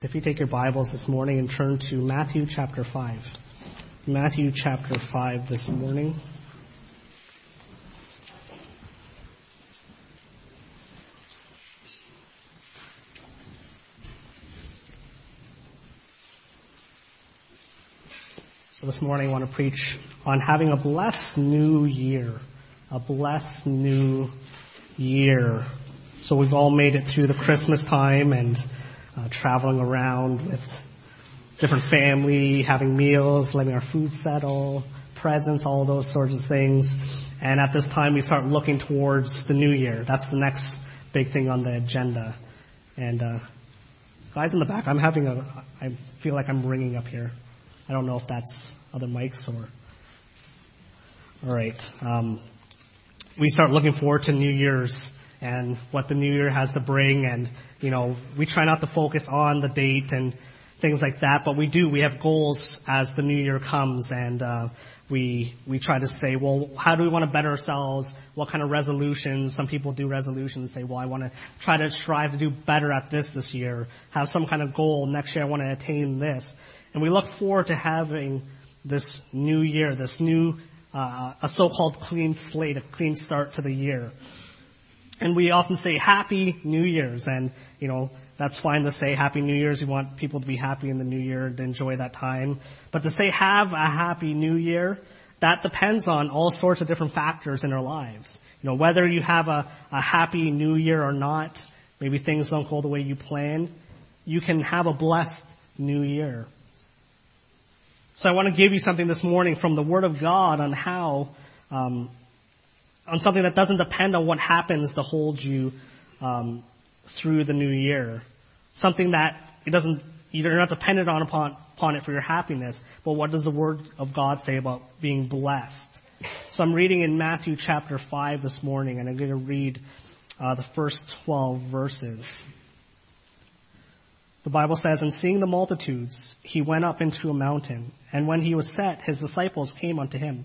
If you take your Bibles this morning and turn to Matthew chapter 5. Matthew chapter 5 this morning. So this morning I want to preach on having a blessed new year. A blessed new year. So we've all made it through the Christmas time and traveling around with different family, having meals, letting our food settle, presents, all those sorts of things. And at this time, we start looking towards the new year. That's the next big thing on the agenda. And guys in the back, I feel like I'm ringing up here. I don't know if that's other mics or... All right. We start looking forward to New Year's and what the new year has to bring. And, you know, we try not to focus on the date and things like that, but we do. We have goals as the new year comes, and we try to say, well, how do we want to better ourselves? What kind of resolutions? Some people do resolutions and say, well, I want to try to strive to do better at this year, have some kind of goal. Next year I want to attain this. And we look forward to having this new year, this new, a so-called clean slate, a clean start to the year. And we often say Happy New Year's, and, you know, that's fine to say Happy New Year's. We want people to be happy in the new year, to enjoy that time. But to say have a happy new year, that depends on all sorts of different factors in our lives. You know, whether you have a happy new year or not, maybe things don't go the way you plan, you can have a blessed new year. So I want to give you something this morning from the Word of God on how... on something that doesn't depend on what happens to hold you through the new year. Something that you're not dependent upon it for your happiness, but what does the Word of God say about being blessed? So I'm reading in Matthew chapter 5 this morning, and I'm going to read the first 12 verses. The Bible says, "And seeing the multitudes, he went up into a mountain, and when he was set, his disciples came unto him.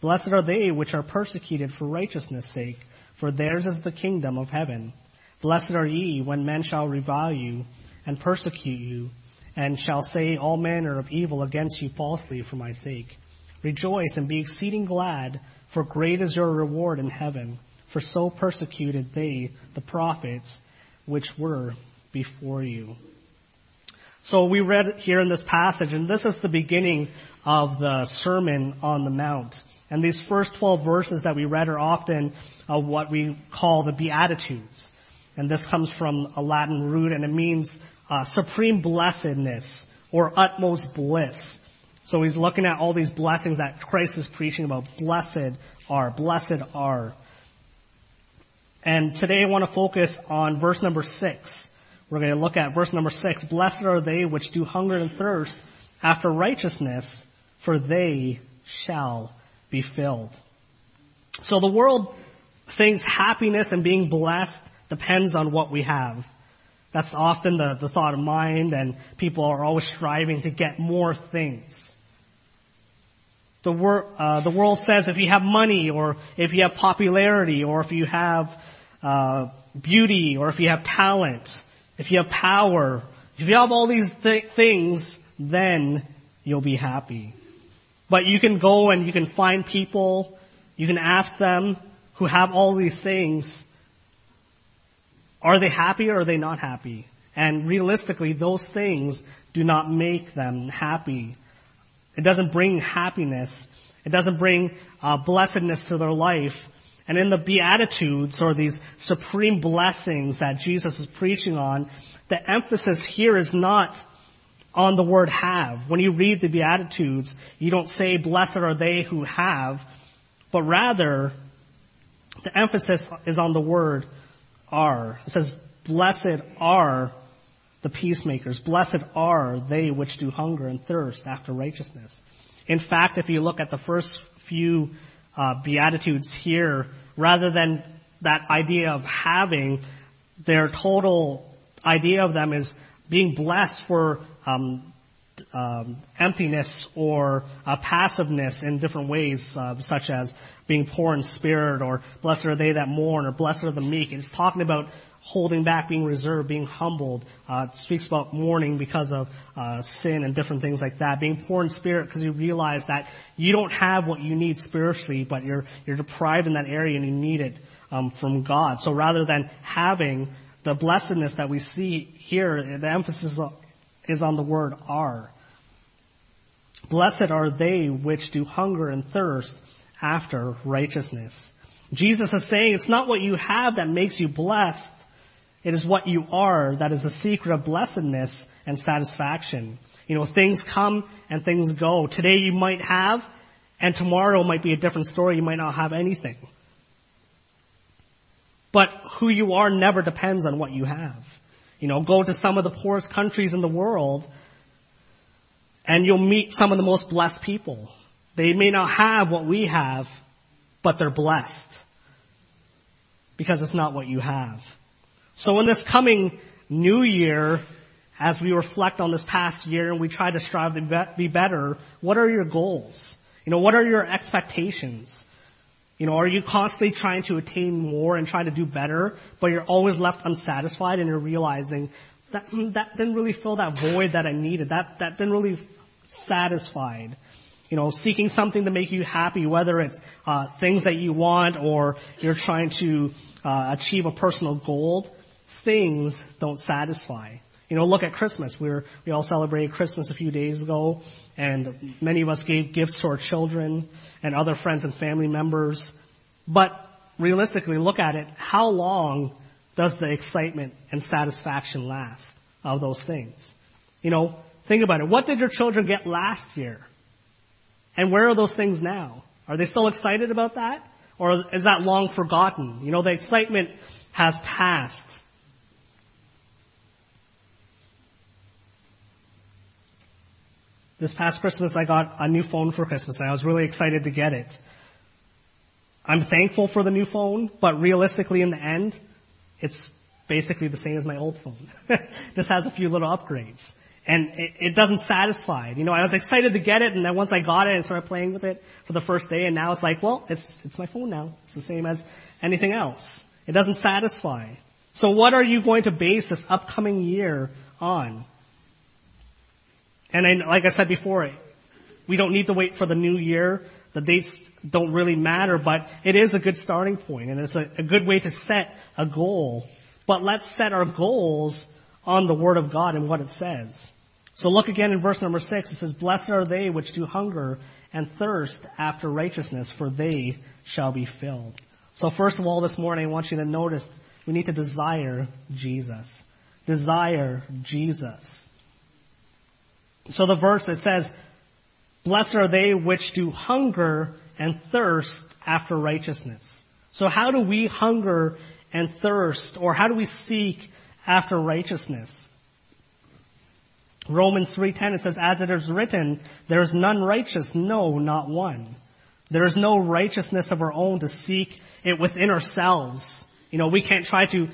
Blessed are they which are persecuted for righteousness' sake, for theirs is the kingdom of heaven. Blessed are ye when men shall revile you and persecute you, and shall say all manner of evil against you falsely for my sake. Rejoice and be exceeding glad, for great is your reward in heaven. For so persecuted they the prophets which were before you." So we read here in this passage, and this is the beginning of the Sermon on the Mount. And these first 12 verses that we read are often what we call the Beatitudes. And this comes from a Latin root, and it means supreme blessedness or utmost bliss. So he's looking at all these blessings that Christ is preaching about. Blessed are, blessed are. And today I want to focus on verse number 6. We're going to look at verse number 6. Blessed are they which do hunger and thirst after righteousness, for they shall be filled. So the world thinks happiness and being blessed depends on what we have. That's often the thought of mind, and people are always striving to get more things. The world says if you have money, or if you have popularity, or if you have beauty, or if you have talent, if you have power, if you have all these things, then you'll be happy. But you can go and you can find people, you can ask them who have all these things, are they happy or are they not happy? And realistically, those things do not make them happy. It doesn't bring happiness. It doesn't bring blessedness to their life. And in the Beatitudes, or these supreme blessings that Jesus is preaching on, the emphasis here is not on the word have. When you read the Beatitudes, you don't say, blessed are they who have, but rather the emphasis is on the word are. It says, blessed are the peacemakers. Blessed are they which do hunger and thirst after righteousness. In fact, if you look at the first few Beatitudes here, rather than that idea of having, their total idea of them is being blessed for emptiness or passiveness in different ways, such as being poor in spirit, or blessed are they that mourn, or blessed are the meek. It's talking about holding back, being reserved, being humbled. It speaks about mourning because of sin and different things like that. Being poor in spirit because you realize that you don't have what you need spiritually, but you're deprived in that area and you need it from God. So rather than having the blessedness that we see here, the emphasis is on the word are. Blessed are they which do hunger and thirst after righteousness. Jesus is saying it's not what you have that makes you blessed. It is what you are that is the secret of blessedness and satisfaction. You know, things come and things go. Today you might have, and tomorrow might be a different story. You might not have anything. But who you are never depends on what you have. You know, go to some of the poorest countries in the world, and you'll meet some of the most blessed people. They may not have what we have, but they're blessed because it's not what you have. So in this coming new year, as we reflect on this past year and we try to strive to be better, what are your goals? You know, what are your expectations? You know, are you constantly trying to attain more and trying to do better, but you're always left unsatisfied and you're realizing that didn't really fill that void that I needed. That didn't really satisfy. You know, seeking something to make you happy, whether it's things that you want or you're trying to achieve a personal goal, things don't satisfy. You know, look at Christmas. We all celebrated Christmas a few days ago, and many of us gave gifts to our children and other friends and family members. But realistically, look at it. How long does the excitement and satisfaction last of those things? You know, think about it. What did your children get last year? And where are those things now? Are they still excited about that? Or is that long forgotten? You know, the excitement has passed. This past Christmas, I got a new phone for Christmas, and I was really excited to get it. I'm thankful for the new phone, but realistically in the end, it's basically the same as my old phone. Just has a few little upgrades. And it doesn't satisfy. You know, I was excited to get it, and then once I got it and started playing with it for the first day, and now it's like, well, it's my phone now. It's the same as anything else. It doesn't satisfy. So what are you going to base this upcoming year on? And like I said before, we don't need to wait for the new year. The dates don't really matter, but it is a good starting point, and it's a good way to set a goal. But let's set our goals on the Word of God and what it says. So look again in verse number 6. It says, Blessed are they which do hunger and thirst after righteousness, for they shall be filled. So first of all, this morning, I want you to notice we need to desire Jesus. Desire Jesus. So the verse that says, Blessed are they which do hunger and thirst after righteousness. So how do we hunger and thirst, or how do we seek after righteousness? Romans 3:10, it says, As it is written, there is none righteous, no, not one. There is no righteousness of our own to seek it within ourselves. You know, we can't try to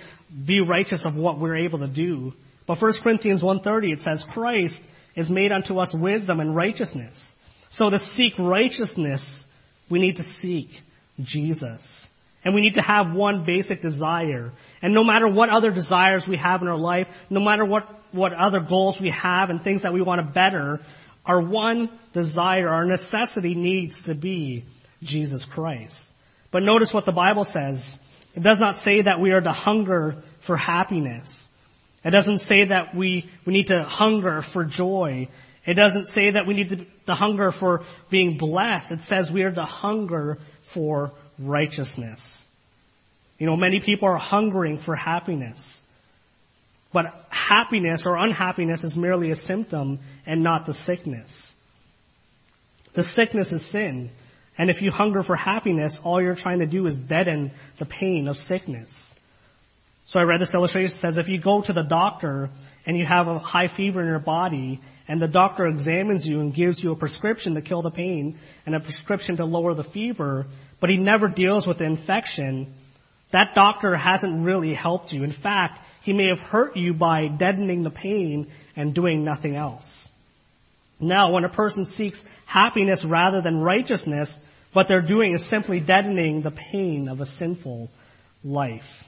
be righteous of what we're able to do. But 1 Corinthians 1:30, it says, Christ is made unto us wisdom and righteousness. So to seek righteousness, we need to seek Jesus. And we need to have one basic desire. And no matter what other desires we have in our life, no matter what other goals we have and things that we want to better, our one desire, our necessity needs to be Jesus Christ. But notice what the Bible says. It does not say that we are to hunger for happiness. It doesn't say that we need to hunger for joy. It doesn't say that we need to hunger for being blessed. It says we are to hunger for righteousness. You know, many people are hungering for happiness. But happiness or unhappiness is merely a symptom and not the sickness. The sickness is sin. And if you hunger for happiness, all you're trying to do is deaden the pain of sickness. So I read this illustration. It says if you go to the doctor and you have a high fever in your body and the doctor examines you and gives you a prescription to kill the pain and a prescription to lower the fever, but he never deals with the infection, that doctor hasn't really helped you. In fact, he may have hurt you by deadening the pain and doing nothing else. Now, when a person seeks happiness rather than righteousness, what they're doing is simply deadening the pain of a sinful life.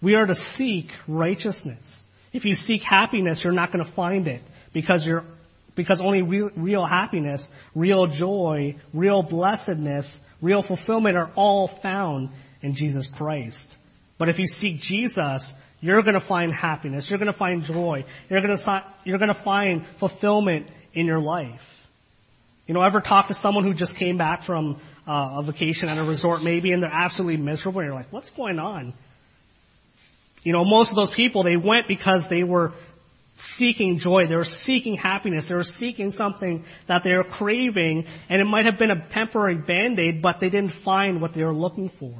We are to seek righteousness. If you seek happiness, you're not going to find it because only real happiness, real joy, real blessedness, real fulfillment are all found in Jesus Christ. But if you seek Jesus, you're going to find happiness. You're going to find joy. You're going to find fulfillment in your life. You know, ever talk to someone who just came back from a vacation at a resort maybe, and they're absolutely miserable, and you're like, what's going on? You know, most of those people, they went because they were seeking joy. They were seeking happiness. They were seeking something that they were craving, and it might have been a temporary Band-Aid, but they didn't find what they were looking for.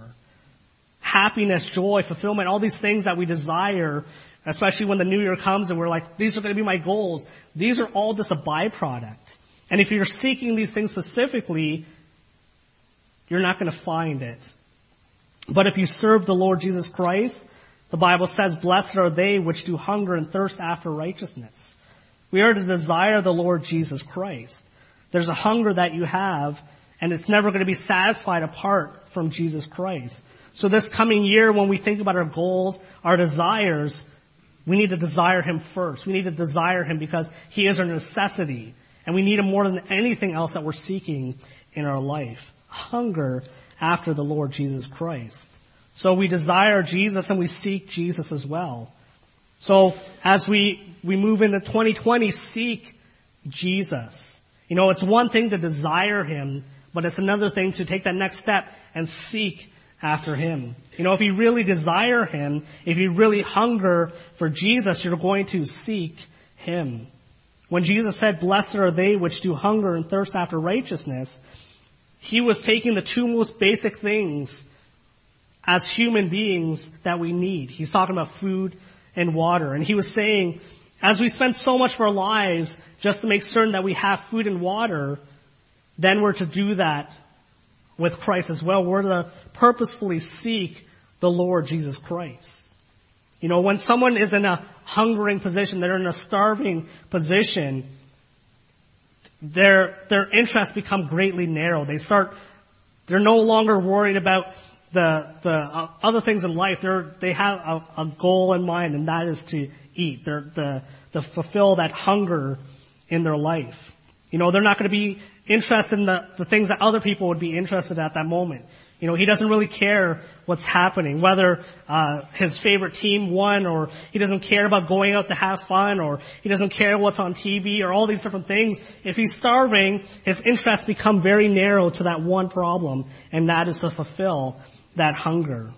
Happiness, joy, fulfillment, all these things that we desire, especially when the new year comes and we're like, these are going to be my goals. These are all just a byproduct. And if you're seeking these things specifically, you're not going to find it. But if you serve the Lord Jesus Christ, the Bible says, blessed are they which do hunger and thirst after righteousness. We are to desire the Lord Jesus Christ. There's a hunger that you have, and it's never going to be satisfied apart from Jesus Christ. So this coming year, when we think about our goals, our desires, we need to desire Him first. We need to desire Him because He is our necessity, and we need Him more than anything else that we're seeking in our life. Hunger after the Lord Jesus Christ. So we desire Jesus and we seek Jesus as well. So as we move into 2020, seek Jesus. You know, it's one thing to desire Him, but it's another thing to take that next step and seek after Him. You know, if you really desire Him, if you really hunger for Jesus, you're going to seek Him. When Jesus said, blessed are they which do hunger and thirst after righteousness, He was taking the two most basic things as human beings that we need. He's talking about food and water. And He was saying, as we spend so much of our lives just to make certain that we have food and water, then we're to do that with Christ as well. We're to purposefully seek the Lord Jesus Christ. You know, when someone is in a hungering position, they're in a starving position, their interests become greatly narrow. They're no longer worried about the other things in life. They have a goal in mind, and that is to eat. To fulfill that hunger in their life. You know, they're not going to be interested in the things that other people would be interested at that moment. You know, He doesn't really care what's happening, whether His favorite team won, or He doesn't care about going out to have fun, or He doesn't care what's on TV, or all these different things. If he's starving, his interests become very narrow to that one problem, and that is to fulfill that hunger.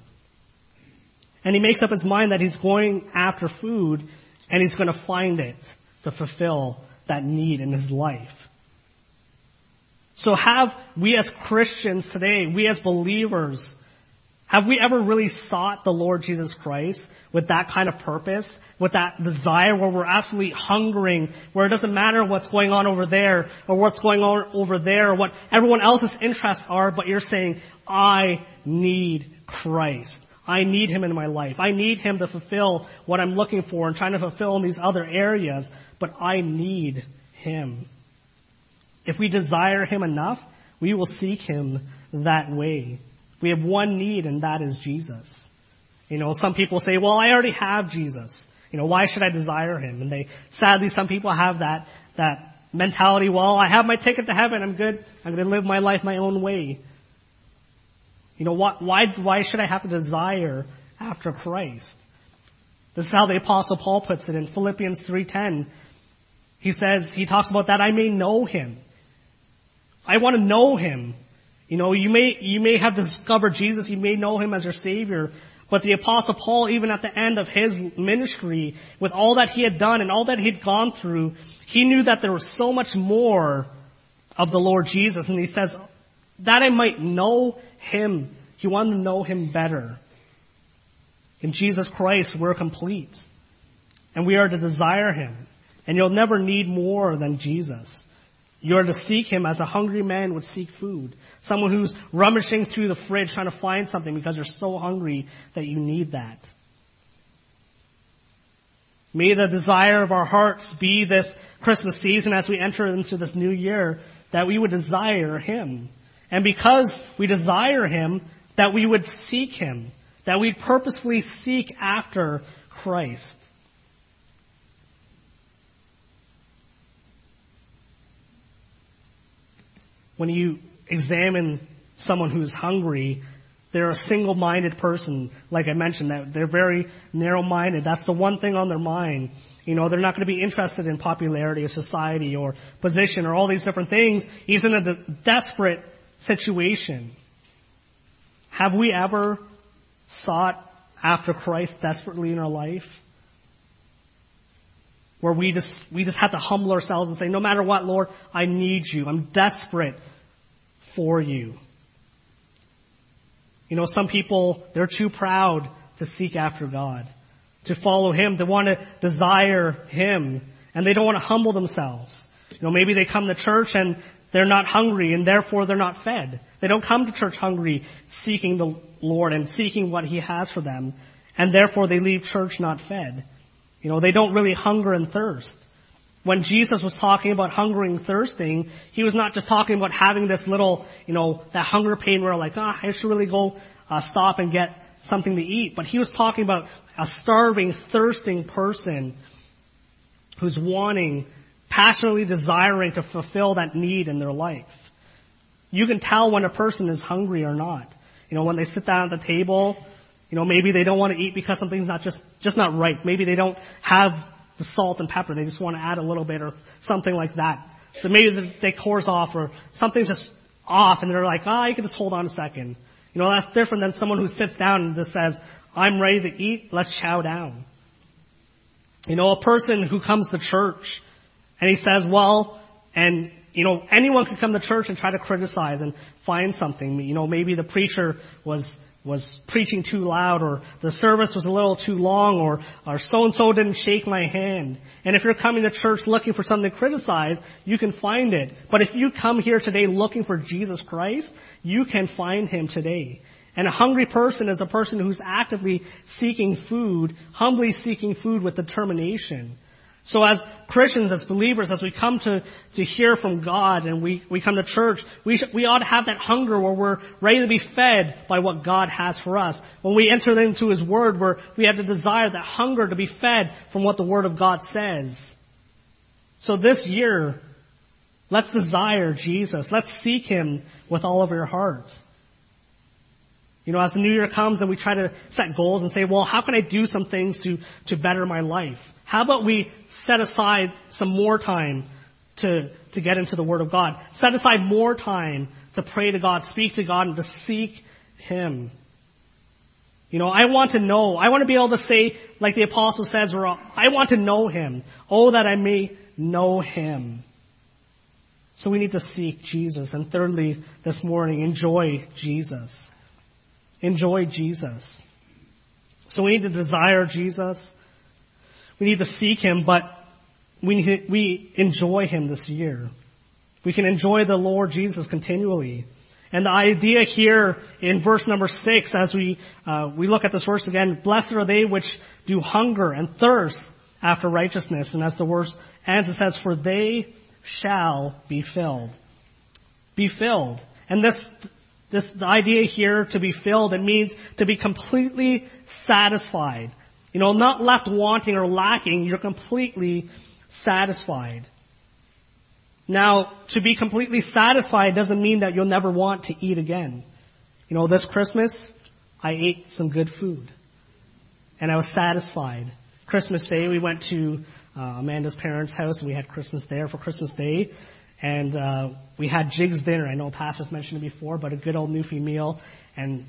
And he makes up his mind that he's going after food, and he's going to find it to fulfill that need in his life. So have we as Christians today, we as believers, have we ever really sought the Lord Jesus Christ with that kind of purpose, with that desire where we're absolutely hungering, where it doesn't matter what's going on over there or what's going on over there or what everyone else's interests are, but you're saying, I need Christ. I need Him in my life. I need Him to fulfill what I'm looking for and trying to fulfill in these other areas, but I need Him. If we desire Him enough, we will seek Him that way. We have one need, and that is Jesus. You know, some people say, well, I already have Jesus. You know, why should I desire Him? And sadly, some people have that mentality, well, I have my ticket to heaven. I'm good. I'm going to live my life my own way. You know, why should I have to desire after Christ? This is how the Apostle Paul puts it in Philippians 3:10. He says, he talks about that I may know Him. I want to know Him. You know, you may have discovered Jesus, you may know Him as your Savior, but the Apostle Paul, even at the end of his ministry, with all that he had done and all that he'd gone through, he knew that there was so much more of the Lord Jesus, and he says, that I might know Him. He wanted to know Him better. In Jesus Christ, we're complete. And we are to desire him. And you'll never need more than Jesus. You are to seek him as a hungry man would seek food. Someone who's rummaging through the fridge trying to find something because you're so hungry that you need that. May the desire of our hearts be this Christmas season as we enter into this new year that we would desire him. And because we desire him, that we would seek him. That we purposefully seek after Christ. When you examine someone who's hungry, they're a single-minded person, like I mentioned, that they're very narrow-minded. That's the one thing on their mind. You know, they're not going to be interested in popularity or society or position or all these different things. He's in a desperate situation. Have we ever sought after Christ desperately in our life? Where we just have to humble ourselves and say, no matter what, Lord, I need you. I'm desperate for you. You know, some people, they're too proud to seek after God, to follow him, to want to desire him, and they don't want to humble themselves. You know, maybe they come to church and they're not hungry and therefore they're not fed. They don't come to church hungry, seeking the Lord and seeking what he has for them, and therefore they leave church not fed. You know, they don't really hunger and thirst. When Jesus was talking about hungering and thirsting, he was not just talking about having this little, you know, that hunger pain where like, I should really go stop and get something to eat. But he was talking about a starving, thirsting person who's wanting, passionately desiring to fulfill that need in their life. You can tell when a person is hungry or not. You know, when they sit down at the table, you know, maybe they don't want to eat because something's not just not right. Maybe they don't have the salt and pepper. They just want to add a little bit or something like that. So maybe they course off or something's just off and they're like, you can just hold on a second. You know, that's different than someone who sits down and just says, I'm ready to eat, let's chow down. You know, a person who comes to church and he says, you know, anyone could come to church and try to criticize and find something. You know, maybe the preacher was preaching too loud, or the service was a little too long, or so-and-so didn't shake my hand. And if you're coming to church looking for something to criticize, you can find it. But if you come here today looking for Jesus Christ, you can find him today. And a hungry person is a person who's actively seeking food, humbly seeking food with determination. So as Christians, as believers, as we come to hear from God and we come to church, we ought to have that hunger where we're ready to be fed by what God has for us. When we enter into his word, we have to desire that hunger to be fed from what the word of God says. So this year, let's desire Jesus. Let's seek him with all of our hearts. You know, as the new year comes and we try to set goals and say, well, how can I do some things to better my life? How about we set aside some more time to get into the Word of God? Set aside more time to pray to God, speak to God, and to seek him. You know, I want to know. I want to be able to say, like the apostle says, I want to know him. Oh, that I may know him. So we need to seek Jesus. And thirdly, this morning, enjoy Jesus. Enjoy Jesus. So we need to desire Jesus. We need to seek him, but we enjoy him this year. We can enjoy the Lord Jesus continually. And the idea here in verse number 6, as we look at this verse again, blessed are they which do hunger and thirst after righteousness. And as the verse ends, it says, for they shall be filled. Be filled. And the idea here to be filled, it means to be completely satisfied. You know, not left wanting or lacking, you're completely satisfied. Now, to be completely satisfied doesn't mean that you'll never want to eat again. You know, this Christmas, I ate some good food. And I was satisfied. Christmas Day, we went to Amanda's parents' house and we had Christmas there for Christmas Day. And we had Jig's dinner. I know Pastor's mentioned it before, but a good old Newfie meal. And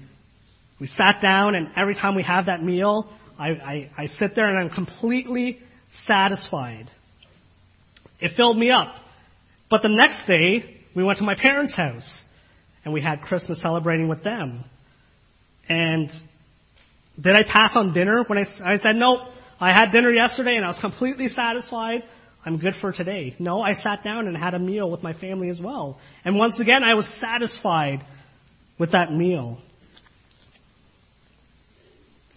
we sat down, and every time we have that meal, I sit there and I'm completely satisfied. It filled me up. But the next day, we went to my parents' house, and we had Christmas celebrating with them. And Did I pass on dinner when I said, nope, I had dinner yesterday and I was completely satisfied. I'm good for today. No, I sat down and had a meal with my family as well. And once again, I was satisfied with that meal.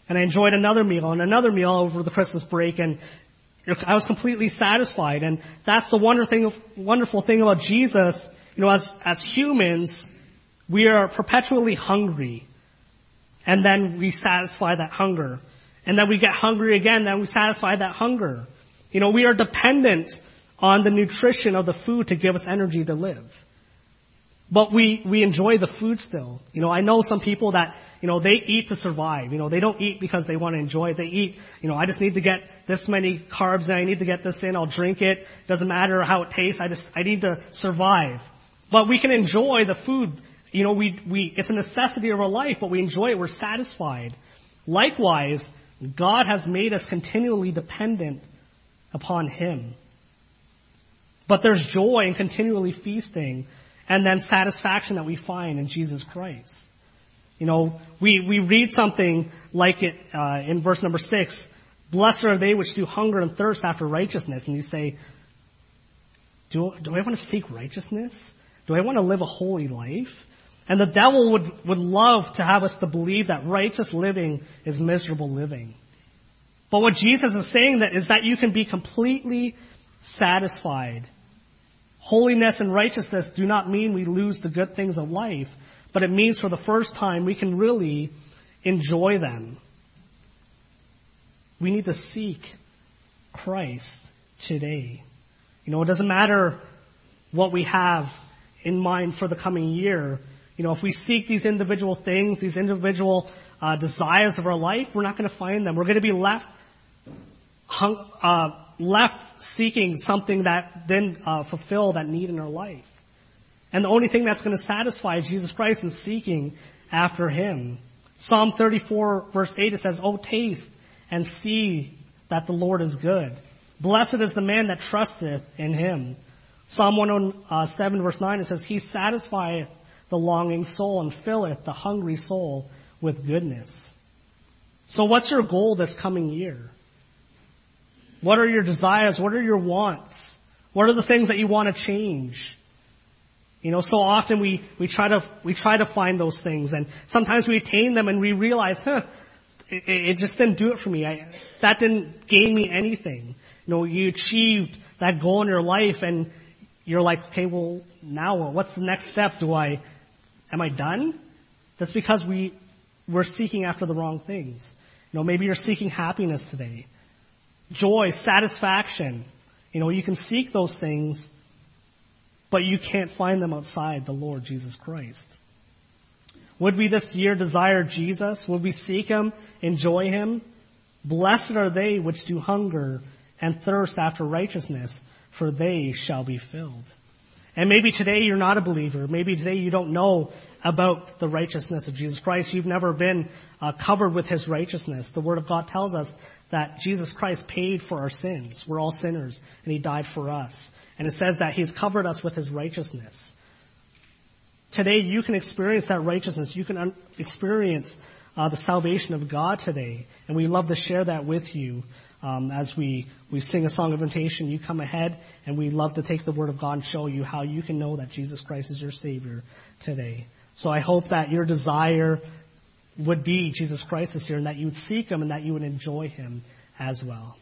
And I enjoyed another meal over the Christmas break, and I was completely satisfied. And that's the wonderful thing about Jesus. You know, as humans, we are perpetually hungry. And then we satisfy that hunger. And then we get hungry again, then we satisfy that hunger. You know, we are dependent on the nutrition of the food to give us energy to live. But we enjoy the food still. You know, I know some people that, you know, they eat to survive. You know, they don't eat because they want to enjoy it. They eat, you know, I just need to get this many carbs and I need to get this in. I'll drink it. Doesn't matter how it tastes. I need to survive. But we can enjoy the food. You know, it's a necessity of our life, but we enjoy it. We're satisfied. Likewise, God has made us continually dependent upon Him. But there's joy in continually feasting and then satisfaction that we find in Jesus Christ. You know, we read something like it in verse number 6. Blessed are they which do hunger and thirst after righteousness. And you say, do I want to seek righteousness? Do I want to live a holy life? And the devil would love to have us to believe that righteous living is miserable living. But what Jesus is saying is that you can be completely satisfied. Holiness and righteousness do not mean we lose the good things of life, but it means for the first time we can really enjoy them. We need to seek Christ today. You know, it doesn't matter what we have in mind for the coming year. You know, if we seek these individual things, these individual desires of our life, we're not going to find them. We're going to be left seeking something that then fulfill that need in our life. And the only thing that's going to satisfy Jesus Christ is seeking after Him. Psalm 34 verse 8, it says, "Oh, taste and see that the Lord is good. Blessed is the man that trusteth in Him." Psalm 107 verse 9, it says, "He satisfieth the longing soul and filleth the hungry soul with goodness." So what's your goal this coming year? What are your desires? What are your wants? What are the things that you want to change? You know, so often we try to find those things, and sometimes we attain them and we realize, it just didn't do it for me. That didn't gain me anything. You know, you achieved that goal in your life and you're like, okay, well, now what's the next step? Am I done? That's because we're seeking after the wrong things. You know, maybe you're seeking happiness today. Joy, satisfaction. You know, you can seek those things, but you can't find them outside the Lord Jesus Christ. Would we this year desire Jesus? Would we seek Him, enjoy Him? Blessed are they which do hunger and thirst after righteousness, for they shall be filled. And maybe today you're not a believer. Maybe today you don't know about the righteousness of Jesus Christ. You've never been covered with His righteousness. The Word of God tells us that Jesus Christ paid for our sins. We're all sinners, and He died for us. And it says that He's covered us with His righteousness. Today you can experience that righteousness. You can experience the salvation of God today. And we love to share that with you. As we sing a song of invitation, you come ahead, and we love to take the Word of God and show you how you can know that Jesus Christ is your Savior today. So I hope that your desire would be Jesus Christ this year, and that you would seek Him and that you would enjoy Him as well.